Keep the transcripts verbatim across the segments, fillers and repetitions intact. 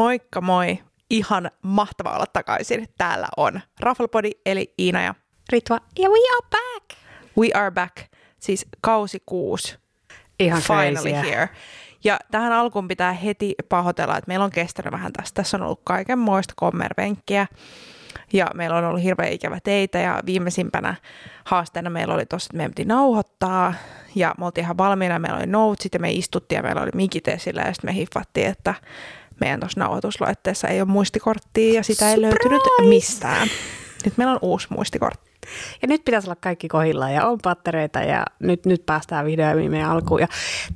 Moikka moi! Ihan mahtavaa olla takaisin. Täällä on Raflapodi eli Iina ja Ritva. Ja we are back! We are back. Siis kausi kuusi. Ihan finally crazy. Here. Ja tähän alkuun pitää heti pahoitella, että meillä on kestänyt vähän tästä. Tässä on ollut kaikenmoista kommervenkkiä. Ja meillä on ollut hirveän ikävä teitä ja viimeisimpänä haasteena meillä oli tossa, että meidän piti nauhoittaa ja me oltiin ihan valmiina, meillä oli notesit ja me istuttiin ja meillä oli mikit esillä ja sitten me hiffattiin, että meidän tuossa nauhoituslaitteessa ei ole muistikorttia ja sitä ei Surprise! Löytynyt mistään. Nyt meillä on uusi muistikortti. Ja nyt pitäisi olla kaikki kohillaan ja on pattereita ja nyt, nyt päästään vihdoin viimein alkuun. Ja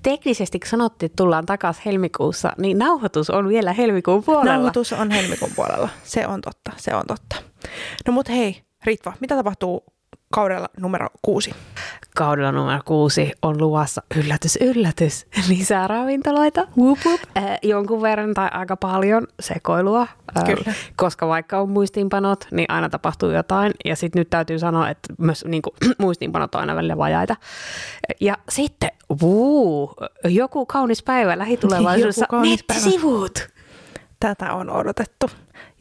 teknisesti sanottiin, että tullaan takaisin helmikuussa, niin nauhoitus on vielä helmikuun puolella. Nauhoitus on helmikuun puolella. Se on totta, se on totta. No mut hei, Ritva, mitä tapahtuu kaudella numero kuusi? Kaudella numero kuusi on luvassa yllätys, yllätys, lisää ravintoloita, whoop, whoop. Äh, jonkun verran tai aika paljon sekoilua, äh, Kyllä. koska vaikka on muistiinpanot, niin aina tapahtuu jotain. Ja sitten nyt täytyy sanoa, että myös niin kuin, muistiinpanot on aina välillä vajaita. Ja sitten, vuu, joku kaunis päivä lähitulevaisuudessa, nettisivut. Tätä on odotettu.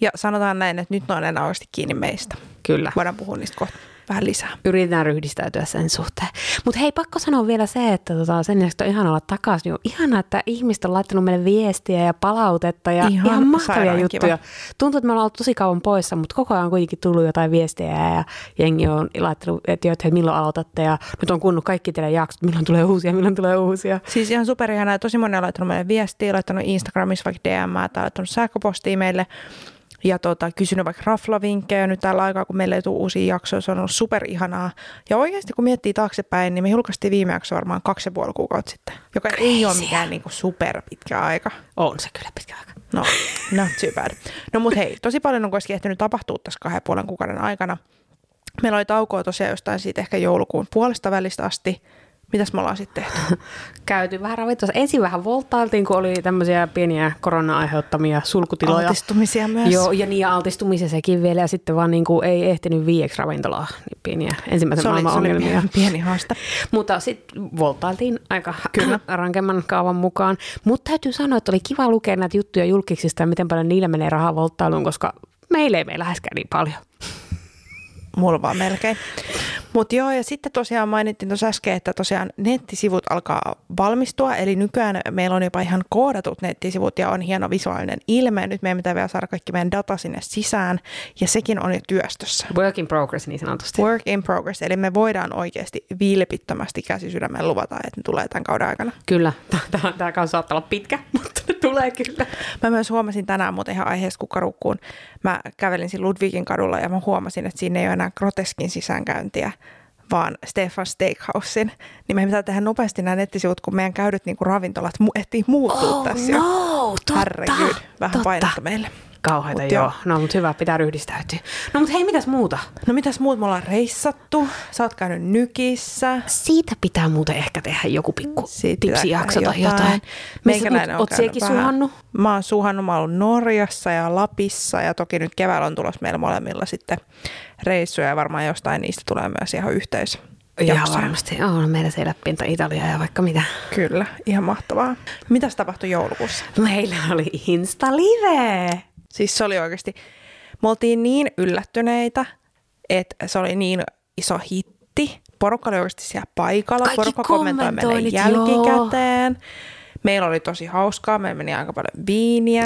Ja sanotaan näin, että nyt ne on enää oikeasti kiinni meistä. Kyllä. Voidaan puhua niistä kohta vähän lisää. Yritetään ryhdistäytyä sen suhteen. Mutta hei, pakko sanoa vielä se, että tota, sen lisäksi on ihana olla takaisin. Niin on ihanaa, että ihmiset on laittanut meille viestiä ja palautetta ja ihan, ihan mahtavia juttuja. Kiva. Tuntuu, että me ollaan ollut tosi kauan poissa, mutta koko ajan on kuitenkin tullut jotain viestejä ja jengi on laittanut, että, että milloin aloitatte ja nyt on kuunnut kaikki teidän jaksot, milloin tulee uusia, milloin tulee uusia. Siis ihan superihanaa. Tosi moni on laittanut meille viestiä, laittanut Instagramissa vaikka D M:ää tai laittanut sähköpostia meille. Ja tota, kysynyt vaikka raflavinkkejä nyt tällä aikaa, kun meillä ei tule uusia jaksoja, se on ollut superihanaa. Ja oikeasti kun miettii taaksepäin, niin me julkaistiin viime jakso varmaan kaksi ja puoli kuukautta sitten, joka Kreisiä. Ei ole mikään niin kuin superpitkä aika. On se kyllä pitkä aika. No, not too bad. No mut hei, tosi paljon on kuitenkin ehtinyt tapahtua tässä kahden puolen kuukauden aikana. Meillä oli taukoa tosiaan jostain siitä ehkä joulukuun puolesta välistä asti. Mitäs me ollaan sitten tehty? Käyty vähän ravintolassa. Ensin vähän voltailtiin, kun oli tämmöisiä pieniä korona-aiheuttamia sulkutiloja. Altistumisia myös. Joo, ja niin ja altistumisia sekin vielä. Ja sitten vaan niin kuin ei ehtinyt viieksi ravintolaa. Niin pieniä ensimmäisen maailman ongelmia. Se oli pieni haaste. Mutta sitten voltailtiin aika Kyllä. rankemman kaavan mukaan. Mutta täytyy sanoa, että oli kiva lukea näitä juttuja julkiksista ja miten paljon niillä menee rahaa voltailuun, koska meillä ei mene läheskään niin paljon. Mulla vaan melkein. Mutta joo, ja sitten tosiaan mainittiin tuossa äsken, että tosiaan nettisivut alkaa valmistua, eli nykyään meillä on jopa ihan koodatut nettisivut ja on hieno visuaalinen ilme. Nyt meidän pitää vielä saada kaikki meidän data sinne sisään, ja sekin on jo työstössä. Work in progress niin sanotusti. Work in progress, eli me voidaan oikeasti vilpittömästi käsisydämen luvata, että ne tulee tämän kauden aikana. Kyllä, tämä kausi saattaa olla pitkä, mutta ne tulee kyllä. Mä myös huomasin tänään muuten ihan aiheessa kukkarukkuun. Mä kävelin siinä Ludwigin kadulla ja mä huomasin, että siinä ei ole enää groteskin sisäänkäyntiä, vaan Stefan Steakhousen, niin me pitää tehdä nopeasti nämä nettisivut, kun meidän käydyt niin kuin ravintolat ehtii muuttuu oh, tässä. No, Herregud, vähän totta. Painetta meille. Kauheita, mut joo. joo. No, mutta hyvä, pitää ryhdistäytyä. No, mutta hei, mitäs muuta? No, mitäs muuta? Me ollaan reissattu, sä oot käynyt Nykissä. Siitä pitää muuten ehkä tehdä joku pikku tipsijakso tai jotain. jotain. Meikäläinen on käynyt vähän. Suhannut? Mä oon suhannut, mä oon ollut Norjassa ja Lapissa ja toki nyt keväällä on tulossa meillä molemmilla sitten reissuja ja varmaan jostain niistä tulee myös ihan yhteys. Ihan varmasti. On meillä se Läppintä Italiaa ja vaikka mitä. Kyllä, ihan mahtavaa. Mitäs tapahtui joulukuussa? Meillä oli Insta-live. Siis se oli oikeasti, me oltiin niin yllättyneitä, että se oli niin iso hitti. Porukka oli oikeasti siellä paikalla, kaikki porukka kommentoi meille jälkikäteen. Joo. Meillä oli tosi hauskaa, meillä meni aika paljon viiniä,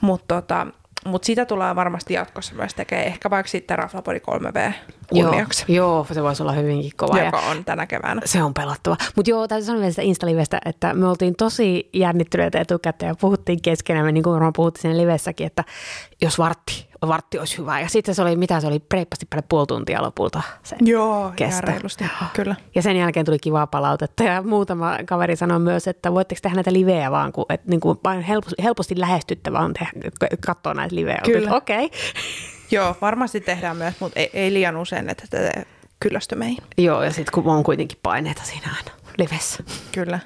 mutta tota, mut sitä tullaan varmasti jatkossa myös tekemään. Ehkä vaikka sitten Raflapodi kolme V kunniaksi. Joo, joo, se voisi olla hyvinkin kova. Joka on tänä keväänä. Se on pelattava. Mutta joo, täytyy sanoa vielä sitä Insta-livestä, että me oltiin tosi jännittyneitä etukäteen ja puhuttiin keskenään. Niin kuin varmaan puhuttiin siinä livessäkin, että jos vartti, vartti olisi hyvä. Ja sitten se oli, mitä se oli, preippasti päälle puoli tuntia lopulta se joo, kestä. Joo, reilusti, kyllä. Ja sen jälkeen tuli kivaa palautetta. Ja muutama kaveri sanoi myös, että voitteko tehdä näitä livejä vaan, kun, että niin kuin helposti, helposti lähestyttävää on katsoa näitä livejä. Kyllä. Okei. Okay. Joo, varmasti tehdään myös, mutta ei, ei liian usein, että te kyllästy meihin. Joo, ja sitten kun on kuitenkin paineita siinä aina livessä. Kyllä.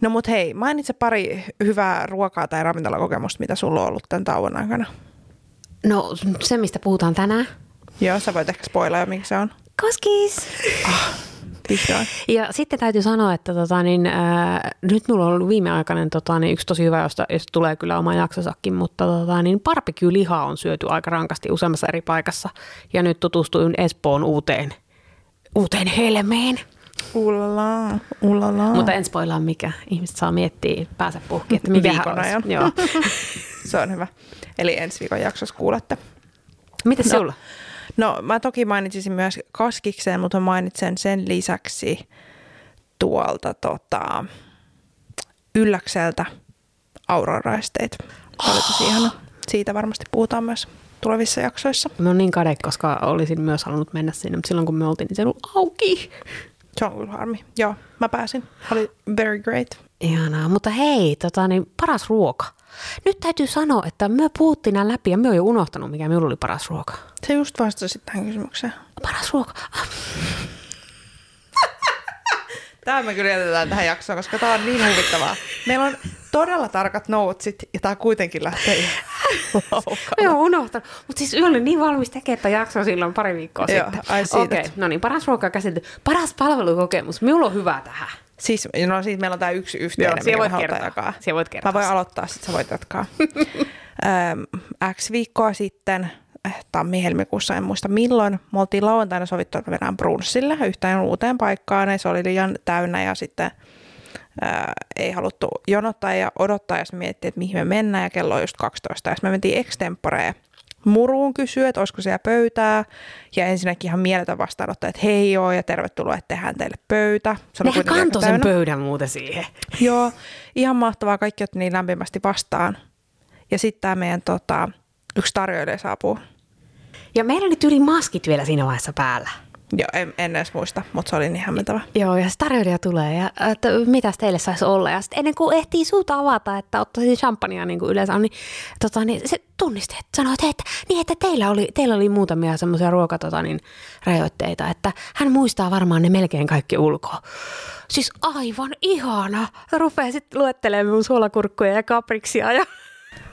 No mut hei, mainitse pari hyvää ruokaa tai ravintolakokemusta, mitä sulla on ollut tämän tauon aikana. No se, mistä puhutaan tänään. Joo, sä voit ehkä spoilaa jo, mikä se on. Kaskis! Ah, vihdoin. Ja sitten täytyy sanoa, että tota, niin, ää, nyt minulla on ollut viimeaikainen tota, niin, yksi tosi hyvä, josta, josta tulee kyllä oma jaksosakin, mutta tota, niin, barbecue-lihaa on syöty aika rankasti useammassa eri paikassa. Ja nyt tutustuin Espoon uuteen, uuteen helmeen. Ullalaa, ullalaa. Mutta ensi poilla on mikä. Ihmiset saa miettiä päänsä puhki, että mikähän olisi. Joo. Se on hyvä. Eli ensi viikon jaksossa kuulette. Mitäs no. sinulla? No mä toki mainitsisin myös kaskikseen, mutta mainitsen sen lisäksi tuolta tota, Ylläkseltä auroraisteet. Oli tosi oh. ihana. Siitä varmasti puhutaan myös tulevissa jaksoissa. Mä oon niin kade, koska olisin myös halunnut mennä sinne, mutta silloin kun me oltiin, niin se oli auki. Se on kyllä harmi. Joo, mä pääsin. Oli very great. Ihanaa, mutta hei, tota, niin paras ruoka. Nyt täytyy sanoa, että me puhuttiin nämä läpi ja me oon jo unohtanut, mikä minulla oli paras ruoka. Se just vastasit tähän kysymykseen. Paras ruoka. Tämä me kyllä jätetään tähän jaksoon, koska tämä on niin huvittavaa. Meillä on todella tarkat notesit ja tämä kuitenkin lähtee laukalle. Joo, unohtanut. Mutta siis yöllä niin valmis tekemään tämän jakson silloin pari viikkoa Joo, sitten. Okei, okay, no niin, paras ruoka käsitelty. Paras palvelukokemus. Minulla on hyvä tähän. Siis, no siis meillä on tämä yksi yhteinen. Joo, siellä voit kertoa. Siellä voit kertoa. Mä voin aloittaa, sitten sä voit jatkaa. X viikkoa sitten, tammi-helmikuussa, en muista milloin, me oltiin lauantaina sovittu, että me mennään brunssille yhteen uuteen paikkaan, ja se oli liian täynnä, ja sitten ää, ei haluttu jonottaa ja odottaa, ja sitten mietittiin, että mihin me mennään, ja kello on just kaksitoista, ja sitten me mentiin extemporeen muruun kysyä, että olisiko siellä pöytää. Ja ensinnäkin ihan mieletön vastaanottaa, että hei joo ja tervetuloa, että tehdään teille pöytä. Nehän kantoi sen pöydän muuten siihen. Joo, ihan mahtavaa. Kaikki otti niin lämpimästi vastaan. Ja sitten tämä meidän tota, yksi tarjoilija saapuu. Ja meillä oli yli maskit vielä siinä vaiheessa päällä. Joo, en, en edes muista, mutta se oli niin hämmentävä. Joo, ja se tarjoilija tulee, ja että mitäs teille saisi olla. Ja sitten ennen kuin ehtii suuta avata, että ottaisi champagnea niin kuin yleensä on, niin, tota, niin se tunnisti, että sanoi, että, että, niin, että teillä, oli, teillä oli muutamia semmoisia ruokarajoitteita, tota, niin, että hän muistaa varmaan ne melkein kaikki ulkoa. Siis aivan ihana. Rupeaa sitten luettelemaan mun suolakurkkuja ja kapriksia ja...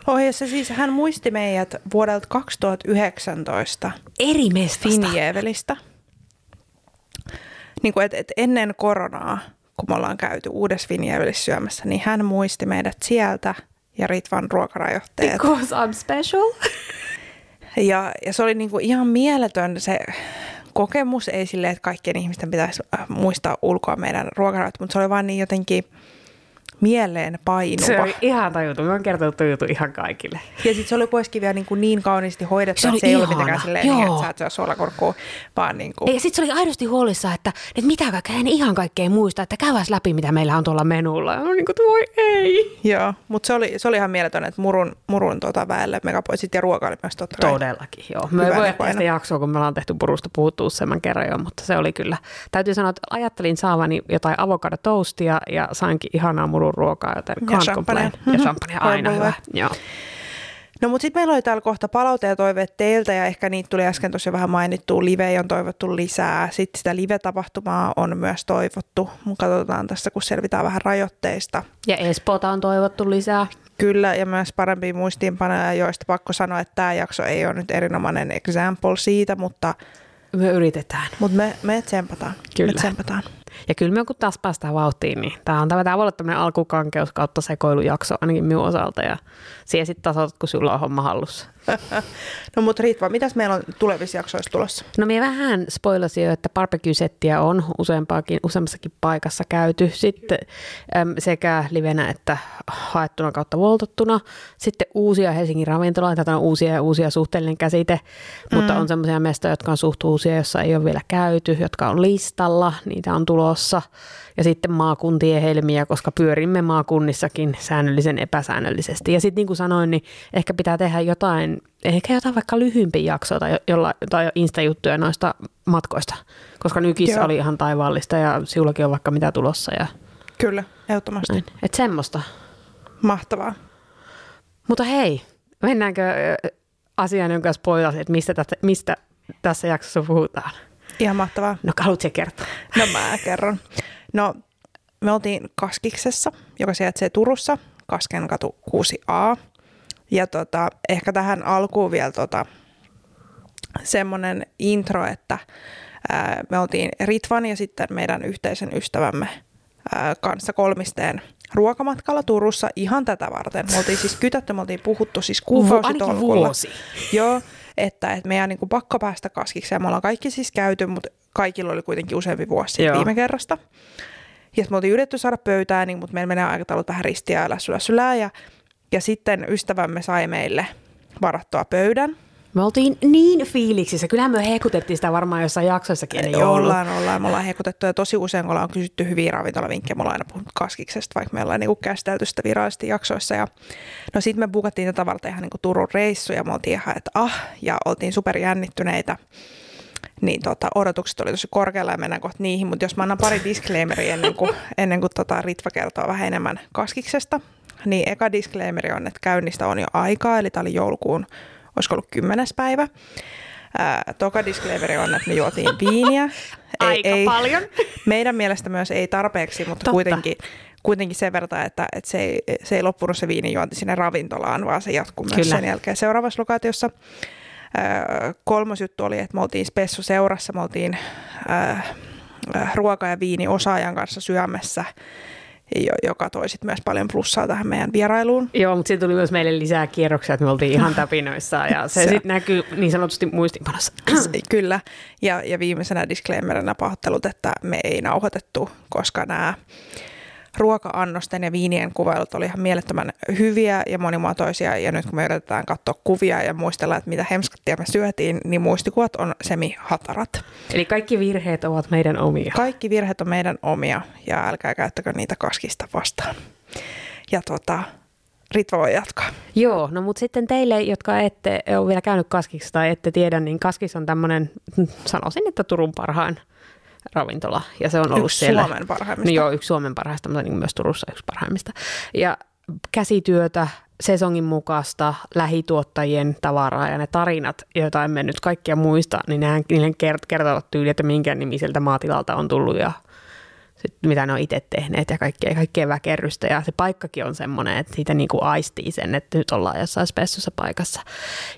Ohjeessa siis hän muisti meidät vuodelta kaksituhattayhdeksäntoista. Eri mestasta. Finjevelistä. Niin kuin, et, et ennen koronaa, kun me ollaan käyty uudessa Finjävelissä syömässä, niin hän muisti meidät sieltä ja Ritvan ruokarajoitteet. Because I'm special. Ja, ja se oli niin kuin ihan mieletön se kokemus, ei silleen, että kaikkien ihmisten pitäisi muistaa ulkoa meidän ruokarajoitteet, mutta se oli vaan niin jotenkin mieleen painuva. Se oli ihan tajutu. Mä oon kertonut tajutu ihan kaikille. Ja sit se oli kuitenkin vielä niin, niin kauniisti hoidettu, se että se ei ihana. Ollut mitenkään silleen, niin, että sä et syö suolakurkkuu, vaan niin kuin. Ja sit se oli aidosti huolissa, että, että mitä kaikkea, en ihan kaikkea muista, että käydäs läpi, mitä meillä on tuolla menulla. Ja niin kuin, voi ei. Joo, mutta se oli, se oli ihan mieletön, että murun, murun tuota väelle megapoisit ja ruoka oli myös totta kai. Todellakin, joo. Me ei voi jättää sitä jaksoa, kun me ollaan tehty purusta puhuttu useamman kerran jo, mutta se oli kyllä. Täytyy sanoa, että ajattelin saavani jotain avokadotoastia ja sainkin ihanaa murun ruokaa, joten can't complain. Ja champagne aina hyvä. Joo. No mutta sitten meillä oli täällä kohta palaute ja toiveet teiltä ja ehkä niitä tuli äsken tosiaan vähän mainittua. Livejä on toivottu lisää. Sitten sitä live-tapahtumaa on myös toivottu. Katsotaan tässä, kun selvitään vähän rajoitteista. Ja Espoota on toivottu lisää. Kyllä, ja myös parempia muistiinpanoja, joista pakko sanoa, että tämä jakso ei ole nyt erinomainen example siitä, mutta me yritetään. Mutta me, me tsempataan. Kyllä. Me tsempataan. Ja kyllä me kun taas päästään vauhtiin, niin tämä on tämä voi olla tämmöinen alkukankeus kautta sekoilujakso ainakin minun osalta ja siihen sitten tasoitat, kun sulla on homma hallussa. No mutta Ritva, mitäs meillä on tulevissa jaksoissa tulossa? No minä vähän spoilasin jo, että barbecue-settiä on useampaakin, useammassakin paikassa käyty sitten äm, sekä livenä että haettuna kautta voltottuna. Sitten uusia Helsingin ravintoloita, tämä on uusia ja uusia suhteellinen käsite, mm. mutta on semmoisia mestoja, jotka on suht uusia, joissa ei ole vielä käyty, jotka on listalla, niitä on tulossa. Ja sitten maakuntien helmiä, koska pyörimme maakunnissakin säännöllisen epäsäännöllisesti. Ja sitten niin kuin sanoin, niin ehkä pitää tehdä jotain, ehkä jotain vaikka lyhyempi jakso tai, jolla, tai Insta-juttuja noista matkoista. Koska Nykissä Joo. oli ihan taivaallista ja siullakin on vaikka mitä tulossa. Ja kyllä, ehdottomasti. Että semmoista. Mahtavaa. Mutta hei, mennäänkö asiaan, jonka spoilasin, että mistä, tästä, mistä tässä jaksossa puhutaan? Ihan mahtavaa. No haluatko kertoa? No mä kerron. No me oltiin Kaskiksessa, joka sijaitsee Turussa, Kasken katu kuusi A. Ja tota, ehkä tähän alkuun vielä tota, semmoinen intro, että ää, me oltiin Ritvan ja sitten meidän yhteisen ystävämme ää, kanssa kolmisteen ruokamatkalla Turussa ihan tätä varten. Me oltiin siis kytätty, me oltiin puhuttu siis kuukausitolkulla. Joo, että et meidän niinku pakko päästä kaskikseen. Me ollaan kaikki siis käyty, mutta kaikilla oli kuitenkin useampi vuosi viime kerrasta. Ja me oltiin yritetty saada pöytään, niin, mutta meillä menee aikataulut vähän ristiä ja lässylä sylää. Ja, ja sitten ystävämme sai meille varattua pöydän. Me oltiin niin fiiliksissä. Kyllähän me hekutettiin sitä varmaan jossain jaksoissakin. Ei ollaan, ollut. ollaan. Me ollaan hekutettu ja tosi usein, kun ollaan kysytty hyviä ravintolavinkkejä, me ollaan aina puhunut kaskiksesta, vaikka me ollaan niinku käsitelty sitä virallisesti jaksoissa. Ja no sitten me bukattiin tätä varten ihan niinku Turun reissu ja me oltiin ihan, että ah, ja oltiin superjännittyneitä. Niin tota, odotukset oli tosi korkealla ja mennään kohta niihin, mutta jos mä annan pari disclaimeria ennen kuin, ennen kuin tota Ritva kertoo vähän enemmän kaskiksesta, niin eka disclaimeri on, että käynnistä on jo aikaa, eli tää oli joulukuun, olisiko ollut kymmenes päivä. Ää, toka disclaimeri on, että me juotiin viiniä. Ei, Aika ei, paljon. Meidän mielestä myös ei tarpeeksi, mutta kuitenkin, kuitenkin sen verran, että, että se, ei, se ei loppunut se viinijuonti sinne ravintolaan, vaan se jatkuu myös Kyllä. sen jälkeen seuraavassa lokaatiossa. Kolmas juttu oli, että me oltiin spessuseurassa, me oltiin äh, ruoka- ja viiniosaajan kanssa syömässä, joka toi sit myös paljon plussaa tähän meidän vierailuun. Joo, mutta siitä tuli myös meille lisää kierroksia, että me oltiin ihan tapinoissaan ja se, se sitten näkyy niin sanotusti muistiinpanossa. Kyllä, ja, ja viimeisenä disclaimerina pahoittelut, että me ei nauhoitettu, koska nämä ruoka-annosten ja viinien kuvailut oli ihan mielettömän hyviä ja monimuotoisia, ja nyt kun me yritetään katsoa kuvia ja muistella, että mitä hemskattia me syötiin, niin muistikuvat on semihatarat. Eli kaikki virheet ovat meidän omia. Kaikki virheet on meidän omia, ja älkää käyttäkö niitä kaskista vastaan. Ja tuota, Ritva voi jatkaa. Joo, no mutta sitten teille, jotka ette ole vielä käynyt kaskiksi tai ette tiedä, niin kaskis on tämmöinen, sanoisin, että Turun parhaan ravintola, ja se on ollut yksi siellä. Suomen parhaimmista. No joo, yksi Suomen parhaista, mutta niin myös Turussa yksi parhaimmista. Ja käsityötä, sesongin mukaista, lähituottajien tavaraa ja ne tarinat, joita emme nyt kaikkia muista, niin nehän niille kertovat tyyliä, että minkä nimiseltä maatilalta on tullut ja sit, mitä ne on itse tehneet ja kaikkea, kaikkea väkerrystä. Ja se paikkakin on semmoinen, että siitä niinku aistii sen, että nyt ollaan jossain spessussa paikassa.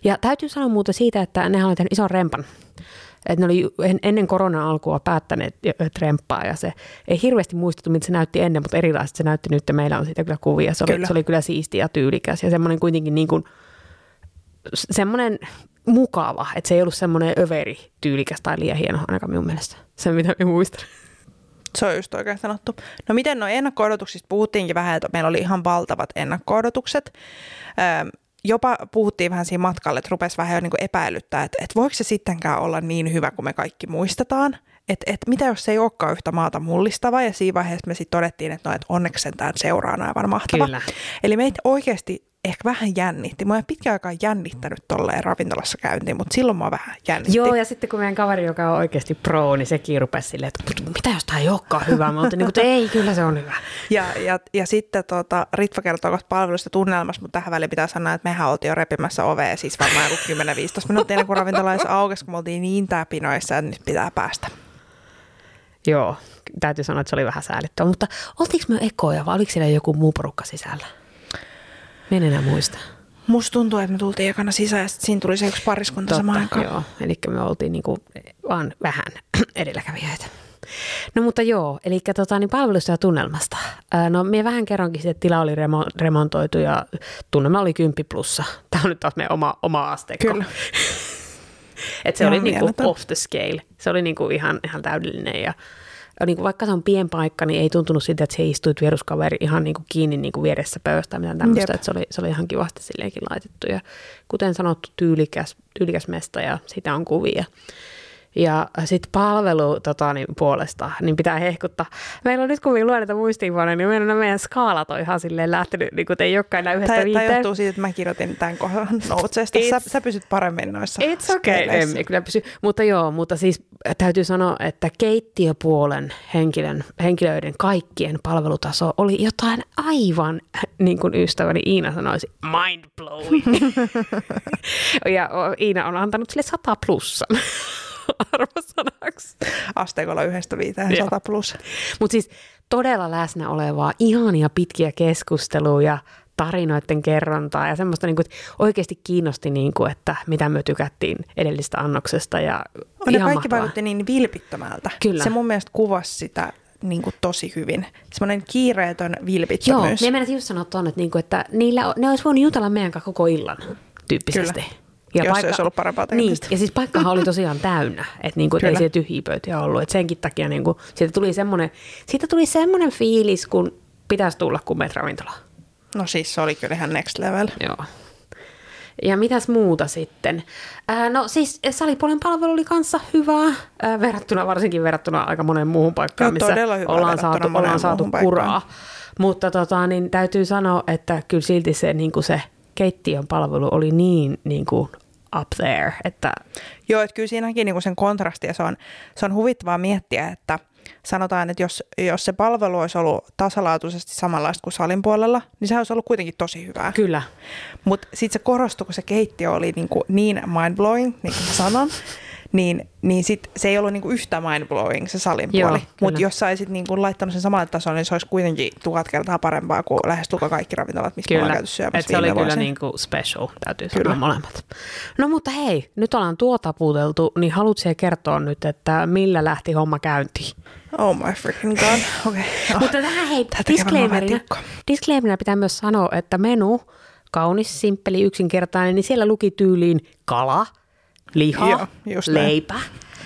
Ja täytyy sanoa muuta siitä, että nehän oli tehnyt ison rempan. Että ne oli ennen koronan alkua päättäneet remppaa ja se ei hirveästi muistettu, mitä se näytti ennen, mutta erilaiset se näytti nyt ja meillä on siitä kyllä kuvia. Se oli kyllä, se oli kyllä siisti ja tyylikäs ja semmoinen kuitenkin niin kuin, semmoinen mukava, että se ei ollut semmoinen överi tyylikäs tai liian hieno ainakaan minun mielestä. Se mitä minä muistan. Se on just oikein sanottu. No miten no ennakko-odotuksista puhuttiinkin vähän, että meillä oli ihan valtavat ennakko-odotukset. Öm, Jopa puhuttiin vähän siinä matkalle, että rupesi vähän jo niin kuin epäilyttää, että, että voiko se sittenkään olla niin hyvä, kun me kaikki muistetaan. Että, että mitä jos se ei olekaan yhtä maata mullistava, ja siinä vaiheessa me sitten todettiin, että, no, että onneksi sen tämän seuraan aivan mahtava. Kyllä. Eli meitä oikeasti ehkä vähän jännitti. Mä en pitkään aikaa jännittänyt tolleen ravintolassa käyntiin, mutta silloin mä vähän jännitti. Joo, ja sitten kun meidän kaveri, joka on oikeasti pro, niin sekin rupesi silleen, että mitä jos tämä ei olekaan hyvä? Mä oltiin niin kuin, ei, kyllä se on hyvä. Ja, ja, ja sitten tuota, Ritva kertoo kohta palvelusta tunnelmassa, mutta tähän väliin pitää sanoa, että mehän oltiin jo repimässä ovea, siis varmaan joku kymmenen viisitoista minuuttia ennen kuin ravintolaissa aukesi, kun me oltiin niin täpinoissa, että nyt pitää päästä. Joo, täytyy sanoa, että se oli vähän säälittävä, mutta oltiinko me ekoja vai oliko siellä joku muu porukka sisällä? Minä en enää muista. Musta tuntuu, että me tultiin ekana sisään ja siinä tuli se yksi pariskunta samaan aikaan. Joo, eli me oltiin niinku vaan vähän edelläkävijöitä. No mutta joo, eli tota, niin palvelusta ja tunnelmasta. No minä vähän kerronkin sitten, että tila oli remo- remontoitu ja tunnelma oli kymppi plussa. Tämä on nyt taas meidän oma, oma asteikko. Kyllä. Että se no, oli niinku off the scale. Se oli niinku ihan, ihan täydellinen ja niin vaikka se on pien paikka, niin ei tuntunut siltä, että se istuit vieruskaveri ihan niin kuin kiinni niin kuin vieressä pöydästä tai mitään tämmöistä. Että se, oli, se oli ihan kivasti silleenkin laitettu. Ja kuten sanottu, tyylikäs, tyylikäs mesta ja siitä on kuvia. Ja sitten palvelu tota, niin puolesta, niin pitää hehkuttaa. Meillä on nyt kun minä luen näitä muistiinpanoja, niin meidän, meidän skaalat on ihan silleen lähtenyt, niin kuin te ei olekaan enää yhdestä viiteen. Tämä johtuu siitä, että mä kirjoitin tämän kohdan noutseesta. Sä, sä pysyt paremmin noissa. It's okay. En, kyllä pysy. Mutta joo, mutta siis täytyy sanoa, että keittiöpuolen henkilön, henkilöiden kaikkien palvelutaso oli jotain aivan, niin kuin ystäväni Iina sanoisi, mind blowing. Ja Iina on antanut sille sata plussan. Arvosanaksi. Asteikolla yhdestä viiteen sata plus. Mutta siis todella läsnä olevaa, ihania pitkiä keskusteluja, tarinoiden kerrontaa ja semmoista, niin kuin, että oikeasti kiinnosti, niin kuin, että mitä me tykättiin edellistä annoksesta. Ja on ne kaikki mahtavaa. Vaikutti niin vilpittömältä. Kyllä. Se mun mielestä kuvasi sitä niin kuin tosi hyvin. Semmoinen kiireetön vilpittömyys. Joo, me mennään just sanoa tuonne, että, niin kuin, että niillä, ne olisi voinut jutella meidän kanssa koko illan tyyppisesti. Kyllä. Ja jos paikka, se olisi ollut parempaa tekemistä. Niin, ja siis paikkahan oli tosiaan täynnä, että niinku, et ei siellä tyhjiä pöytiä ollut. Et senkin takia niinku, siitä tuli semmoinen, siitä tuli semmoinen fiilis, kun pitäisi tulla kuin meitä ravintolaan. No siis se oli kyllähän next level. Joo. Ja mitäs muuta sitten? Ää, no siis salipuolen palvelu oli kanssa hyvää, ää, verrattuna, varsinkin verrattuna aika monen muuhun paikkaan, missä ollaan saatu, ollaan saatu kuraa. Mutta tota, niin, täytyy sanoa, että kyllä silti se, niinku se keittiön palvelu oli niin, niin kuin up there. Että joo, että kyllä siinäkin niin kuin sen kontrasti, ja se on, se on huvittavaa miettiä, että sanotaan, että jos, jos se palvelu olisi ollut tasalaatuisesti samanlaista kuin salin puolella, niin se olisi ollut kuitenkin tosi hyvää. Kyllä. Mutta sitten se korostui, kun se keittiö oli niin, niin mind-blowing, niin kuin sanon, niin, niin sit se ei ollut niin kuin yhtä mind-blowing se salin puoli. Mutta jos sä olisit niin kuin laittanut sen samalle tasolle, niin se olisi kuitenkin tuhat kertaa parempaa kuin lähes tulkaa kaikki ravintolat, missä me ollaan käyty syömässä viime vuosina. Se oli kyllä niin kuin special, täytyy kyllä sanoa molemmat. No mutta hei, nyt ollaan tuota puuteltu, niin haluatko siellä kertoa nyt, että millä lähti homma käyntiin? Oh my freaking god. Okay. Oh. Mutta tähän hei, disclaimerina, disclaimerina pitää myös sanoa, että menu, kaunis, simppeli, yksinkertainen, niin siellä luki tyyliin kala, liha, joo, leipä.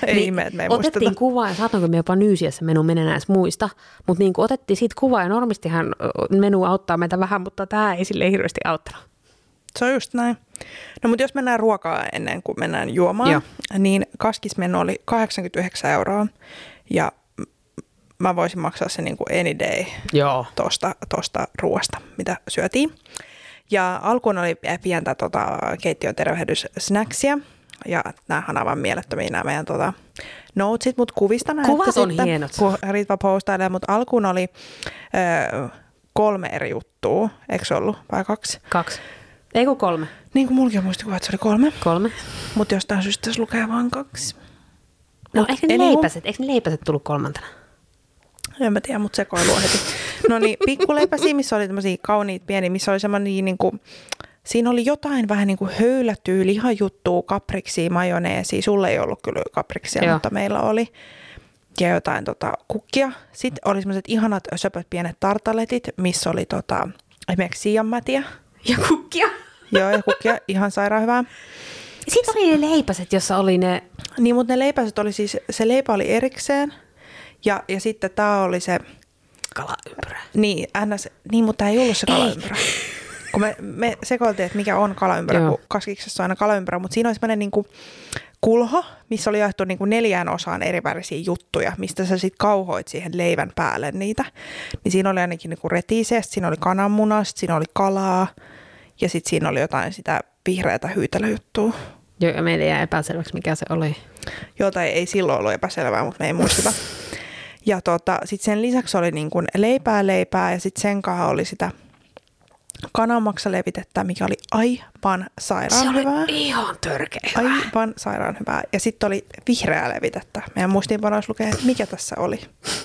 Ei niin ihme, me ei otettiin muisteta. Kuvaa ja saatoinko me jopa nyysiä se menu, menen edes muista. Mutta niin otettiin siitä kuvaa ja normistihan menu auttaa meitä vähän, mutta tämä ei sille hirveästi auttanut. Se on just näin. No mutta jos mennään ruokaa ennen kuin mennään juomaan, joo, niin kaskismenu oli kahdeksankymmentäyhdeksän euroa ja mä voisin maksaa se niin kuin any day tuosta tosta ruoasta, mitä syötiin. Ja alkuun oli pientä tota, keittiön tervehdyssnäksiä. Ja näähän aivan mielettömiä nämä meidän tota, notesit, mutta kuvista näette kuvat on sitten, hienot. Kun Ritva postailee, mutta alkuun oli ö, kolme eri juttua, eikö se ollut, vai kaksi? Kaksi. Eikö kolme? Niin kuin mullakin on muistikuva, että se oli kolme. Kolme. Mutta jostain syystä tässä lukee vaan kaksi. No mut, eikö ne leipäset, eikö ne leipäset tullut kolmantena? En mä tiedä, mutta sekoilua heti. No niin, pikkuleipäsiä, missä oli tämmöisiä kauniit pieniä, missä oli semmoinen niin kuin... Siinä oli jotain vähän niin kuin höylätyä, lihajuttua, kapriksia, majoneesia. Sulle ei ollut kyllä kapriksia, joo, mutta meillä oli. Ja jotain tota, kukkia. Sitten oli semmoiset ihanat söpöt pienet tartaletit, missä oli tota, esimerkiksi siianmätiä. Ja kukkia. Joo, ja kukkia. Ihan sairaan hyvää. Sitten oli ne leipäset, jossa oli ne... Niin, mutta ne leipäset oli siis... Se leipä oli erikseen. Ja, ja sitten tämä oli se... Kalaympyrä. Niin, ns, niin mutta ei ollut se kalaympyrä. Kun me, me sekoiltiin, että mikä on kalaympärä, joo, kun kaskiksessa on aina kalaympärä, mutta siinä oli semmoinen niinku kulho, missä oli jaettu niinku neljään osaan eri värisiä juttuja, mistä sä sitten kauhoit siihen leivän päälle niitä. Niin siinä oli ainakin niinku retisestä, siinä oli kananmunasta, siinä oli kalaa ja sitten siinä oli jotain sitä vihreätä hyytelöjuttua. Joo, ja meillä jäi epäselväksi, mikä se oli. Joo, tai ei silloin ollut epäselvää, mutta me ei muisteta. Ja tota, sitten sen lisäksi oli niinku leipää leipää ja sitten sen kanssa oli sitä... kananmaksalevitettä, mikä oli aivan sairaan hyvää. Se oli hyvää. Ihan törkeä hyvää. Aivan sairaan hyvää. Ja sitten oli vihreää levitettä. Meidän muistiinpanoissa lukee, että mikä tässä oli.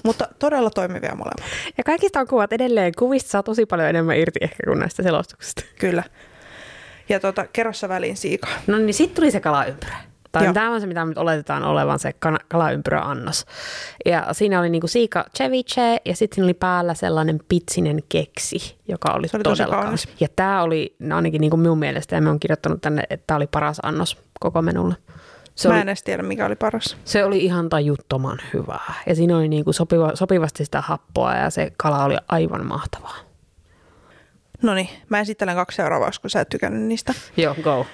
Mutta todella toimivia molemmat. Ja kaikista on kuvat edelleen. Kuvista saa tosi paljon enemmän irti ehkä kuin näistä selostuksista. Kyllä. Ja tuota, kerrossa väliin siika. No niin, sitten tuli se kalaympyrä. Tämä on se, mitä nyt oletetaan olevan se kalaympyrä-annos. Ja siinä oli niinku siika ceviche ja sitten siinä oli päällä sellainen pitsinen keksi, joka oli, oli todella kaunis. Ja tämä oli no ainakin niinku minun mielestä, ja minä olen kirjoittanut tänne, että tämä oli paras annos koko menulla. Se Mä en oli, edes tiedä, mikä oli paras. Se oli ihan tajuttoman hyvää. Ja siinä oli niinku sopiva, sopivasti sitä happoa ja se kala oli aivan mahtavaa. No niin, mä esittelen kaksi seuraavaa, kun sä et tykännyt niistä. Joo, go.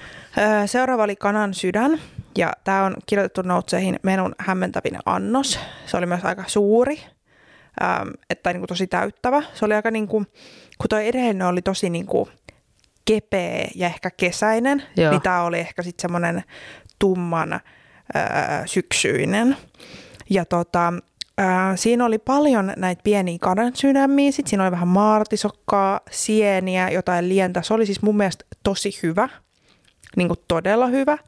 Seuraava oli kanan sydän, ja tämä on kirjoitettu notesihin menun hämmentävin annos. Se oli myös aika suuri, että niinku tosi täyttävä. Se oli aika niinku, kun toi edellinen oli tosi niinku kepeä ja ehkä kesäinen, joo, niin tämä oli ehkä sitten semmoinen tumman ää, syksyinen. Ja tota... Siinä oli paljon näitä pieniä kanansydämiä, sitten siinä oli vähän maartisokkaa, sieniä, jotain lientä. Se oli siis mun mielestä tosi hyvä, niin kuin todella hyvä,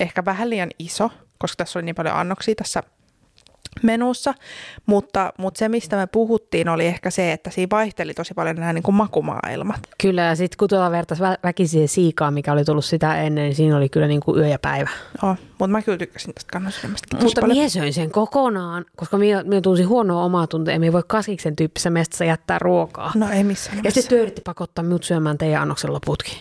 ehkä vähän liian iso, koska tässä oli niin paljon annoksia tässä menussa, mutta, mutta se mistä me puhuttiin oli ehkä se, että siinä vaihteli tosi paljon nämä niin kuin makumaailmat. Kyllä, ja sitten kun tuolla vertaisi vä- väkiseen siikaa, mikä oli tullut sitä ennen, niin siinä oli kyllä niin kuin yö ja päivä. Joo, mutta mä kyllä tykkäsin tästä kannasydämestäkin. Mutta mie söin sen kokonaan, koska mie, mie tunsin huonoa omaa tuntea, ja mie voi Kaskiksen tyyppisessä mestassa jättää ruokaa. No ei missään nimessä. Ja sitten työ yritti pakottaa minut syömään teidän annoksen loputkin.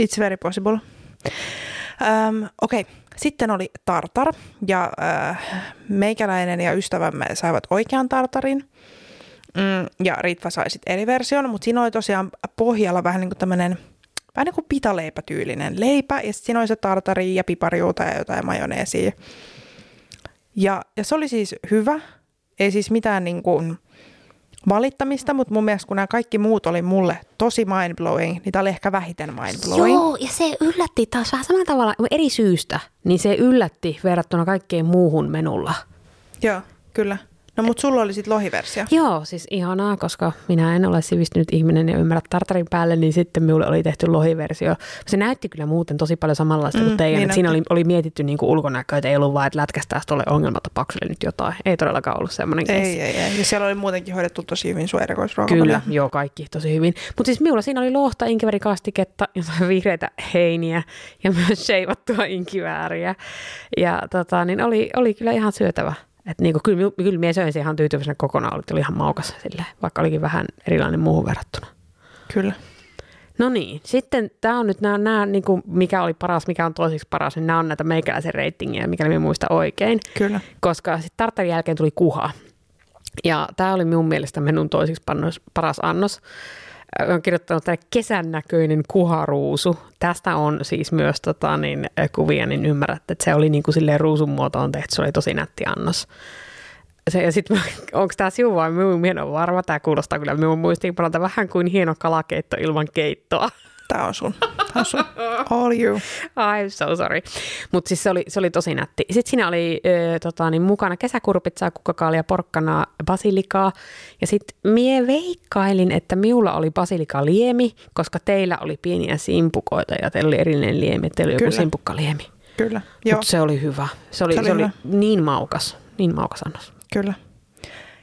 It's very possible. Um, Okei. Okay. Sitten oli tartar ja äh, meikäläinen ja ystävämme saivat oikean tartarin mm, ja Ritva sai sitten eri version, mutta siinä oli tosiaan pohjalla vähän niin kuin tämmöinen vähän niin kuin pitaleipätyylinen leipä ja sitten siinä oli se tartari ja pipariuuta ja jotain majoneesia. Ja, ja se oli siis hyvä, ei siis mitään niin kuin valittamista, mutta mun mielestä kun nämä kaikki muut oli mulle tosi mindblowing, niin tää oli ehkä vähiten mindblowing. Joo, ja se yllätti taas vähän samalla tavalla eri syystä, niin se yllätti verrattuna kaikkeen muuhun menulla. Joo, kyllä. No mut sulla oli sit lohiversio. Joo, siis ihanaa, koska minä en ole sivistynyt ihminen ja ymmärrä tartarin päälle, niin sitten minulle oli tehty lohiversio. Se näytti kyllä muuten tosi paljon samanlaista mm, kuin teidän. Niin siinä oli, oli mietitty niinku ulkonäköä, että ei ollut vaan, että lätkästään tuolle ongelmatapaukselle nyt jotain. Ei todellakaan ollut semmoinen keissi. Ei, ei, ei. Ja siellä oli muutenkin hoidettu tosi hyvin sun erikoisruokavalio. Kyllä, joo, kaikki tosi hyvin. Mutta siis minulla siinä oli lohta, inkivärikastiketta, jotain vihreitä heiniä ja myös sheivattua inkivääriä. Ja tota, niin oli, oli kyllä ihan syötävä. Että niinku, kyllä, kyllä minä söin se ihan tyytyväisenä kokonaan, oli, oli ihan maukas silleen, vaikka olikin vähän erilainen muuhun verrattuna. Kyllä. No niin, sitten tämä on nyt nämä, nämä niinku, mikä oli paras, mikä on toiseksi paras, niin nämä on näitä meikäläisen reitingiä, mikäli minä muista oikein. Kyllä. Koska sitten tartarin jälkeen tuli kuha. Ja tämä oli minun mielestä menun toiseksi paras annos. Olen kirjoittanut tämä kesän näköinen kuharuusu. Tästä on siis myös tota, niin, kuvia, niin ymmärrätte, että se oli niin kuin silleen ruusun muotoon tehty. Se oli tosi nätti annos. Se, ja sitten onko tämä sivu vai minun mielen varma? Tämä kuulostaa kyllä minun muistiinpanolta vähän kuin hieno kalakeitto ilman keittoa. Tämä on sun. Tämä on sun. All you. I'm so sorry. Mutta siis se oli, se oli tosi nätti. Sitten siinä oli ö, tota, niin mukana kesäkurpitsaa, kukkakaalia, porkkanaa, basilikaa. Ja sitten mie veikkailin, että miulla oli basilikaliemi, koska teillä oli pieniä simpukoita ja teillä oli erillinen liemi. Teillä oli kyllä joku simpukkaliemi. Kyllä. Mutta se oli hyvä. Se oli, se oli, se oli niin maukas. Niin maukas annos. Kyllä.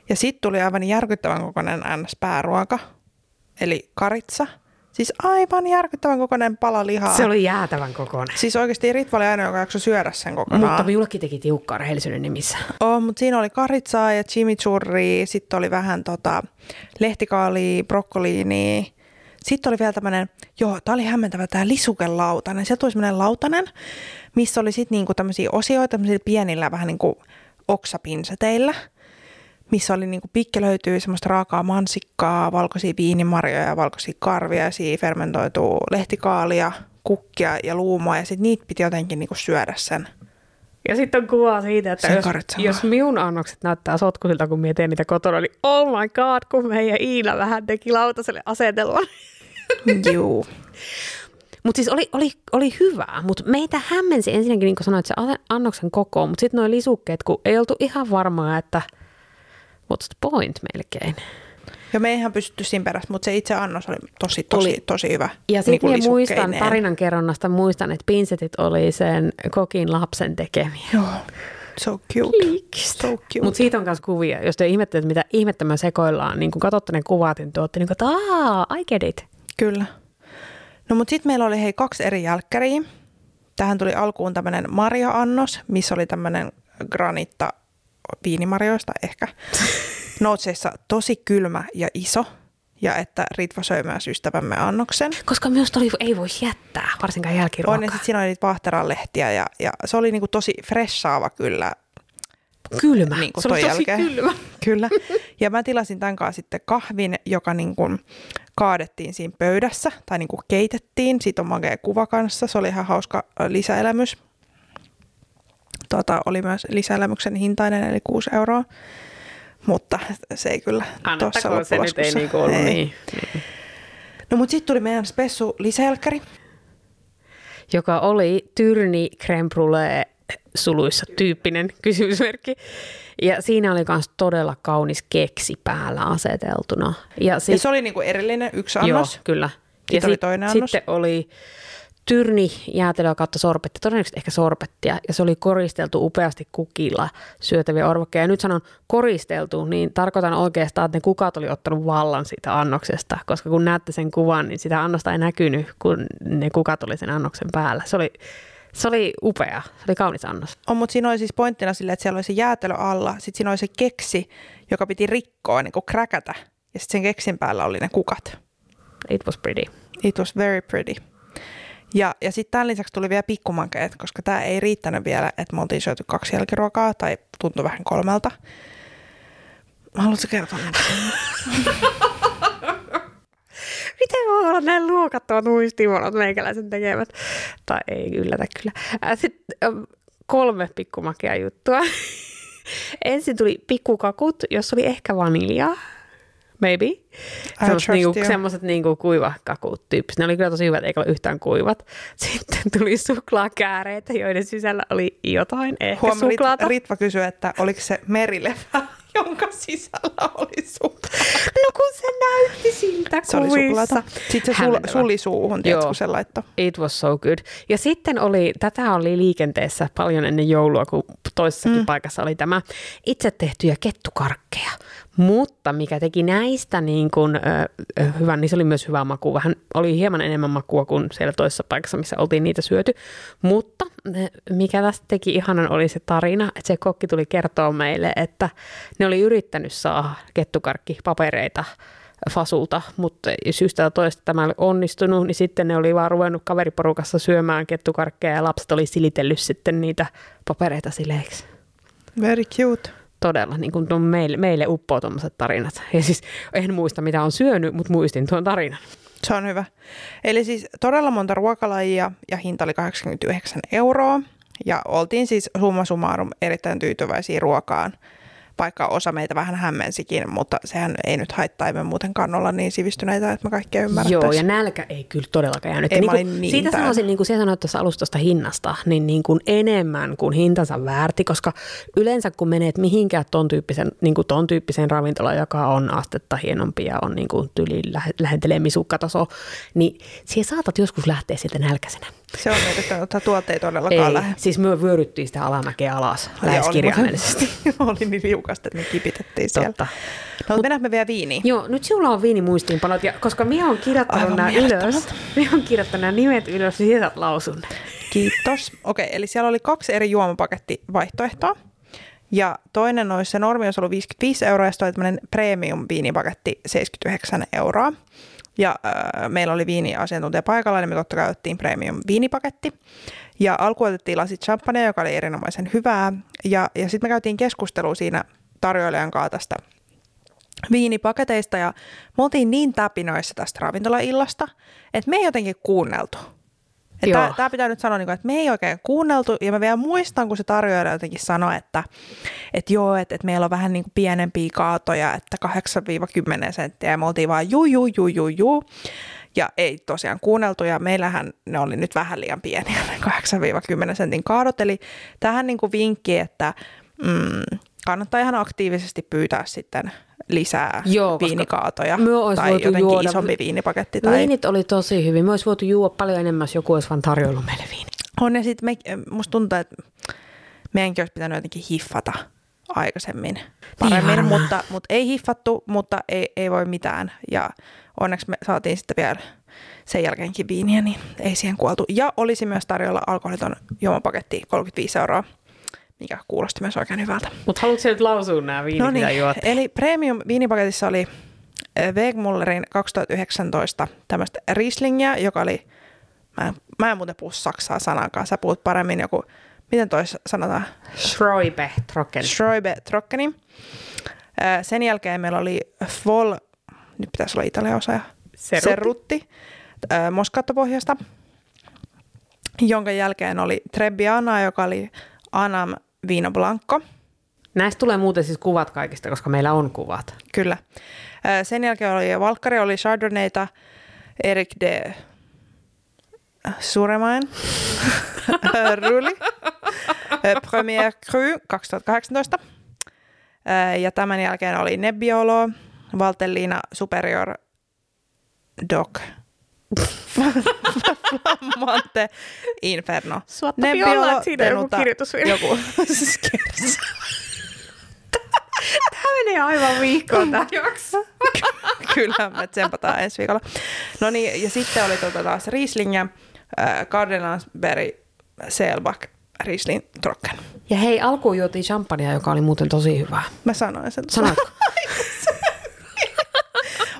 Ja sitten tuli aivan järkyttävän kokoinen annos pääruoka, eli karitsa. Siis aivan järkyttävän kokoinen pala lihaa. Se oli jäätävän kokoinen. Siis oikeasti Ritva oli aina, joka jaksoi syödä sen kokonaan. Mutta Julkki teki tiukkaa rehellisyyden nimissä. Oh, mutta siinä oli karitsaa ja chimichurria, sitten oli vähän tota lehtikaalia, brokkoliinia. Sitten oli vielä tämmöinen, joo, tämä oli hämmentävä tämä lisukelautanen. Sieltä tuli semmoinen lautanen, missä oli sitten niinku tämmöisiä osioita tämmöisillä pienillä vähän niin kuin oksapinseteillä, missä oli niinku pikki löytyy semmoista raakaa mansikkaa, valkoisia viinimarjoja, valkoisia karviaisia, fermentoitua lehtikaalia, kukkia ja luumoa ja sitten niitä piti jotenkin niinku syödä sen. Ja sitten on kuva siitä, että jos, jos minun annokset näyttää sotkusilta, kun mie teen niitä kotona, niin oh my god, kun meidän Iina vähän teki lautaselle asetelua. Juu. Mutta siis oli, oli, oli hyvää, mutta meitä hämmensi ensinnäkin, niin kuin sanoit, se annoksen koko, mutta sitten nuo lisukkeet, kun ei oltu ihan varmaa, että what's the point melkein? Ja me eihän pystytty siinä perässä, mutta se itse annos oli tosi, tosi, oli. tosi hyvä. Ja sitten niin muistan tarinankerronnasta, muistan, että pinsetit oli sen kokin lapsen tekemiä. Joo, so cute. So cute. Mutta siitä on myös kuvia, jos te ihmettelette, mitä ihmettä me sekoillaan, niin kun katsotte ne kuvat, niin te ootte niin kuin, että aah, I get it. Kyllä. No mutta sitten meillä oli hei kaksi eri jälkkäriä. Tähän tuli alkuun tämmöinen marja-annos, missä oli tämmöinen granitta viinimarjoista ehkä. Noutseissa tosi kylmä ja iso. Ja että Ritva söi myös ystävämme annoksen. Koska myös toi ei voi jättää, varsinkaan jälkiruokaa. On ja sitten siinä oli niitä vahteralehtiä ja, ja se oli niinku tosi freshaava kyllä. Kylmä. Niin se oli tosi jälkeen. Kylmä. Kyllä. Ja mä tilasin tämän kanssa sitten kahvin, joka niinku kaadettiin siinä pöydässä tai niinku keitettiin. Siitä on makea kuva kanssa. Se oli ihan hauska lisäelämys. Tota, oli myös lisäelämyksen hintainen, eli kuusi euroa, mutta se ei kyllä tuossa loppulaskussa. Se nyt ei niinku ollut ei. Niin. No mutta sitten tuli meidän spessu lisäjälkkäri. Joka oli tyrni crème brûlée suluissa tyyppinen kysymysmerkki. Ja siinä oli myös todella kaunis keksi päällä aseteltuna. Ja, sit, ja se oli niinku erillinen yksi annos. Joo, kyllä. Sitten ja oli sit, toinen annos. Sitten oli tyrni, jäätelöä kautta sorbetti, todennäköisesti ehkä sorbettia, ja se oli koristeltu upeasti kukilla syötäviä orvokkeja. Ja nyt sanon koristeltu, niin tarkoitan oikeastaan, että ne kukat oli ottanut vallan siitä annoksesta, koska kun näette sen kuvan, niin sitä annosta ei näkynyt, kun ne kukat oli sen annoksen päällä. Se oli, se oli upea, se oli kaunis annos. On, mutta siinä oli siis pointtina sille, että siellä oli se jäätelö alla, sitten siinä oli se keksi, joka piti rikkoa, niin kuin kräkätä, ja sitten sen keksin päällä oli ne kukat. It was pretty. It was very pretty. Ja, ja sitten tämän lisäksi tuli vielä pikkumankeet, koska tämä ei riittänyt vielä, että me oltiin syöty kaksi jälkiruokaa, tai tuntui vähän kolmelta. Haluatko kertoa? Miten voi olla näin luokattomat muistimonot meikäläisen tekemät? Tai ei yllätä kyllä. Sitten kolme pikkumakea juttua. Ensin tuli pikkukakut, jossa oli ehkä vaniljaa. Maybe. Niinku, semmoiset niinku kuivakakut tyyppiset. Ne oli kyllä tosi hyvät, eikä ole yhtään kuivat. Sitten tuli suklaakääreitä, joiden sisällä oli jotain, ehkä Huom, suklaata. Ritva kysyi, että oliko se merilevä, jonka sisällä oli suklaata. No kun se näytti siltä se kuvissa. Oli suklaata. Sitten se sul- suli suuhun, tiedätkö, kun se laittoi. It was so good. Ja sitten oli, tätä oli liikenteessä paljon ennen joulua, kun toisessakin mm. paikassa oli tämä itse tehtyjä kettukarkkeja. Mutta mikä teki näistä niin kuin, ö, hyvän, niin se oli myös hyvä maku. Vähän oli hieman enemmän makua kuin siellä toisessa paikassa, missä oltiin niitä syöty. Mutta mikä tästä teki ihanan oli se tarina, että se kokki tuli kertoa meille, että ne oli yrittänyt saada kettukarkkipapereita fasulta, mutta syystä toista tämä oli onnistunut, niin sitten ne oli vaan ruvennut kaveriporukassa syömään kettukarkkeja ja lapset oli silitellyt sitten niitä papereita sileiksi. Very cute. Todella, niin kuin meille, meille uppoo tuommoiset tarinat. Ja siis en muista, mitä on syönyt, mutta muistin tuon tarinan. Se on hyvä. Eli siis todella monta ruokalajia ja hinta oli kahdeksankymmentäyhdeksän euroa. Ja oltiin siis summa summarum erittäin tyytyväisiä ruokaan, vaikka osa meitä vähän hämmensikin, mutta sehän ei nyt haittaa, emme muutenkaan olla niin sivistyneitä, että me kaikki ymmärrettäisiin. Joo, ja nälkä ei kyllä todellakaan jäänyt. Ei, niin kuin, niin siitä täällä. Sanoisin, niin kuin sinä sanoit tuossa alustosta hinnasta, niin, niin kuin enemmän kuin hintansa väärti, koska yleensä kun menet mihinkään ton tyyppisen, niin kuin ton tyyppisen ravintola, joka on astetta hienompi ja on niin kuin tyli lähentelee misukkataso, niin sinä saatat joskus lähteä sieltä nälkäisenä. Se on mielestäni, että tuolta ei todellakaan ei, lähde. Siis me vyöryttiin sitä alamäkeä alas lähes kirjaimellisesti. Oli niin liukasta, että me kipitettiin Totta. Siellä. No, mut, mennään me vielä viiniin. Joo, nyt sinulla on viinimuistiinpanot, ja koska minä olen kirjoittanut nämä ylös, minä olen kirjoittanut nämä nimet ylös, niin sinä saat lausun. Kiitos. Okei, okay, eli siellä oli kaksi eri juomapakettivaihtoehtoa. Ja toinen olisi se normi, olisi ollut viisikymmentäviisi euroa, ja se oli tämmöinen premium-viinipaketti seitsemänkymmentäyhdeksän euroa. Ja äh, meillä oli viiniasiantuntija paikalla, niin me totta kai otettiin premium viinipaketti. Ja alkuun otettiin lasit champagnea, joka oli erinomaisen hyvää. Ja, ja sitten me käytiin keskustelua siinä tarjoilijan kanssa tästä viinipaketeista. Ja me oltiin niin täpinoissa tästä ravintolaillasta, että me ei jotenkin kuunneltu. Tämä pitää nyt sanoa, että me ei oikein kuunneltu, ja mä vielä muistan, kun se tarjoaja jotenkin sanoi, että, että joo, että, että meillä on vähän niin kuin pienempiä kaatoja, että kahdeksan kymmenen senttiä, ja me oltiin vaan juu, juu, juu, juu, juu, ja ei tosiaan kuunneltu, ja meillähän ne oli nyt vähän liian pieniä, kahdeksan kymmenen sentin kaadot, eli tähän niin kuin vinkki, että mm, kannattaa ihan aktiivisesti pyytää sitten lisää Joo, viinikaatoja tai jotenkin juoda. Isompi viinipaketti. Tai... Viinit oli tosi hyvin. Me olisi voitu juoda paljon enemmän, jos joku olisi vaan tarjoillut meille viini. On, ja sitten musta tuntuu, että meidänkin olisi pitänyt jotenkin hiffata aikaisemmin paremmin, mutta, mutta ei hiffattu, mutta ei, ei voi mitään. Ja onneksi me saatiin sitten vielä sen jälkeenkin viiniä, niin ei siihen kuoltu. Ja olisi myös tarjolla alkoholiton juomapaketti kolmekymmentäviisi euroa. Mikä kuulosti myös oikein hyvältä. Mutta haluatko nyt lausua nämä viinit, Noniin. Mitä juot? Eli premium viinipaketissa oli Wegmullerin kaksituhattayhdeksäntoista tämmöistä Rieslingiä, joka oli, mä en, mä en muuten puhu saksaa sanankaan, sä puhut paremmin joku, miten toi sanotaan? Streubetrockeni. Streubetrockeni. Sen jälkeen meillä oli Foll, nyt pitäisi olla Italia-osaja, Serutti, Serutti Moskattopohjasta, jonka jälkeen oli Trebbiana, joka oli Anam Vino Blanco. Näistä tulee muuten siis kuvat kaikista, koska meillä on kuvat. Kyllä. Sen jälkeen oli Valkari, oli Chardonnayta, Eric de Suremain, Rully, Premier Cru kaksituhattakahdeksantoista. Ja tämän jälkeen oli Nebbiolo, Valtellina Superior, D O C. Vammaatte inferno. Suottapi olla, että siinä on joku kirjoitusvirhe. Joku skersa. Tämä menee aivan viikkoon tämä jakso. Kyllä, me tsempataan ensi viikolla. No niin, ja sitten oli tuota taas Riesling ja äh, Cardenas Berry Selbach Riesling Trocken. Ja hei, alkuun juotiin champagnea, joka oli muuten tosi hyvää. Mä sanoin sen. Sanoitko?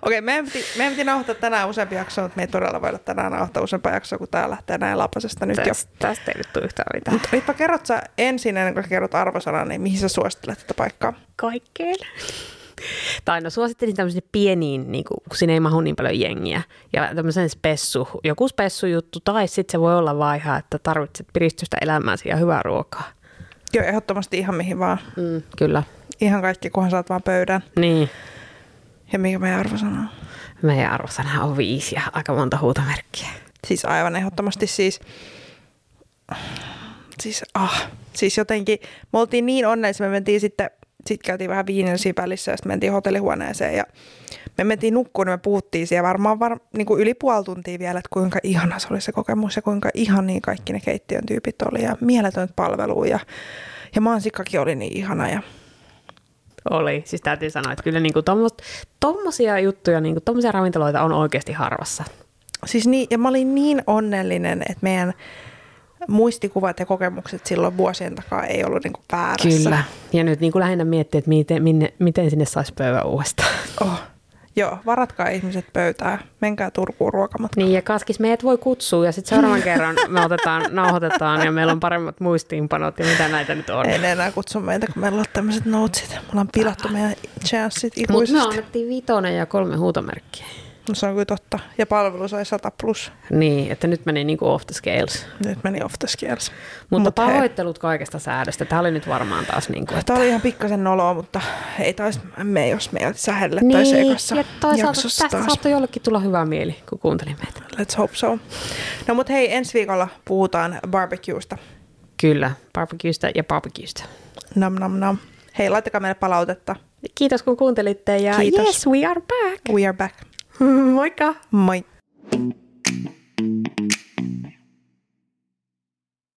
Okei, meidän piti, meidän piti nauhoittaa tänään useampi jakso, mutta me ei todella voida tänään nauhoittaa useampaa jaksoa, kun tää lähtee näin lapasesta nyt tästä, jo. Tästä ei nyt tule yhtään mitään. Mutta Ritva, kerrot sä ensin, ennen kuin kerrot arvosanan, niin mihin sä suosittelet tätä paikkaa? Kaikkeen. Tai no suosittelin tämmöisiin pieniin, niin kun siinä ei mahu niin paljon jengiä. Ja tämmöisen spessu, joku spessujuttu, tai sitten se voi olla vaan ihan, että tarvitset piristystä elämääsi ja hyvää ruokaa. Joo, ehdottomasti ihan mihin vaan. Mm, kyllä. Ihan kaikki, kunhan saat vaan pöydän. Niin. Ja mikä meidän arvosana on? Meidän arvosana on viisi ja aika monta huutomerkkiä. Siis aivan ehdottomasti siis... Siis, ah, siis jotenkin... Me oltiin niin onnellisia, me mentiin sitten... Sitten käytiin vähän viinellisiä välissä ja sitten mentiin hotellihuoneeseen ja me mentiin nukkuun ja me puhuttiin siellä varmaan var, niin kuin yli puoli tuntia vielä, että kuinka ihana se oli se kokemus ja kuinka ihania kaikki ne keittiön tyypit oli ja mieletöntä palvelua ja, ja mansikkakin oli niin ihana ja... Oli. Siis täytyy sanoa, että kyllä niinku tommosia juttuja, niinku tommosia ravintoloita on oikeasti harvassa. Siis niin, ja mä olin niin onnellinen, että meidän muistikuvat ja kokemukset silloin vuosien takaa ei ollut niinku väärässä. Kyllä. Ja nyt niinku lähinnä miettii, että miten, minne, miten sinne saisi pöydän uudestaan. Oh. Joo, varatkaa ihmiset pöytää. Menkää Turkuun ruokamatkaan. Niin, ja Kaskis meidät voi kutsua, ja sitten seuraavan kerran me otetaan, nauhoitetaan, ja meillä on paremmat muistiinpanot, ja mitä näitä nyt on. Ei enää kutsu meitä, kun meillä on tämmöiset notesit. Me ollaan pilattu meidän chanssit ikuisesti. Mutta me annettiin vitonen ja kolme huutomerkkiä. No se on kyllä totta. Ja palvelu sai sata plus. Niin, että nyt meni niin kuin off the scales. Nyt meni off the scales. Mutta Mut pahoittelut hei. Kaikesta säädöstä. Tämä oli nyt varmaan taas niin kuin... Tämä oli ihan pikkasen noloa, mutta ei taisi me, jos meidät sähellettäisiin niin, ekassa jaksossa taas. Niin, ja toisaalta tästä saattoi jollekin tulla hyvä mieli, kun kuuntelin meitä. Let's hope so. No mut hei, ensi viikolla puhutaan barbecuesta. Kyllä, barbecuesta ja barbecuesta. Nam nam nam. Hei, laittakaa meille palautetta. Kiitos kun kuuntelitte ja kiitos. Yes, we are back. We are back. Moikka! Moi!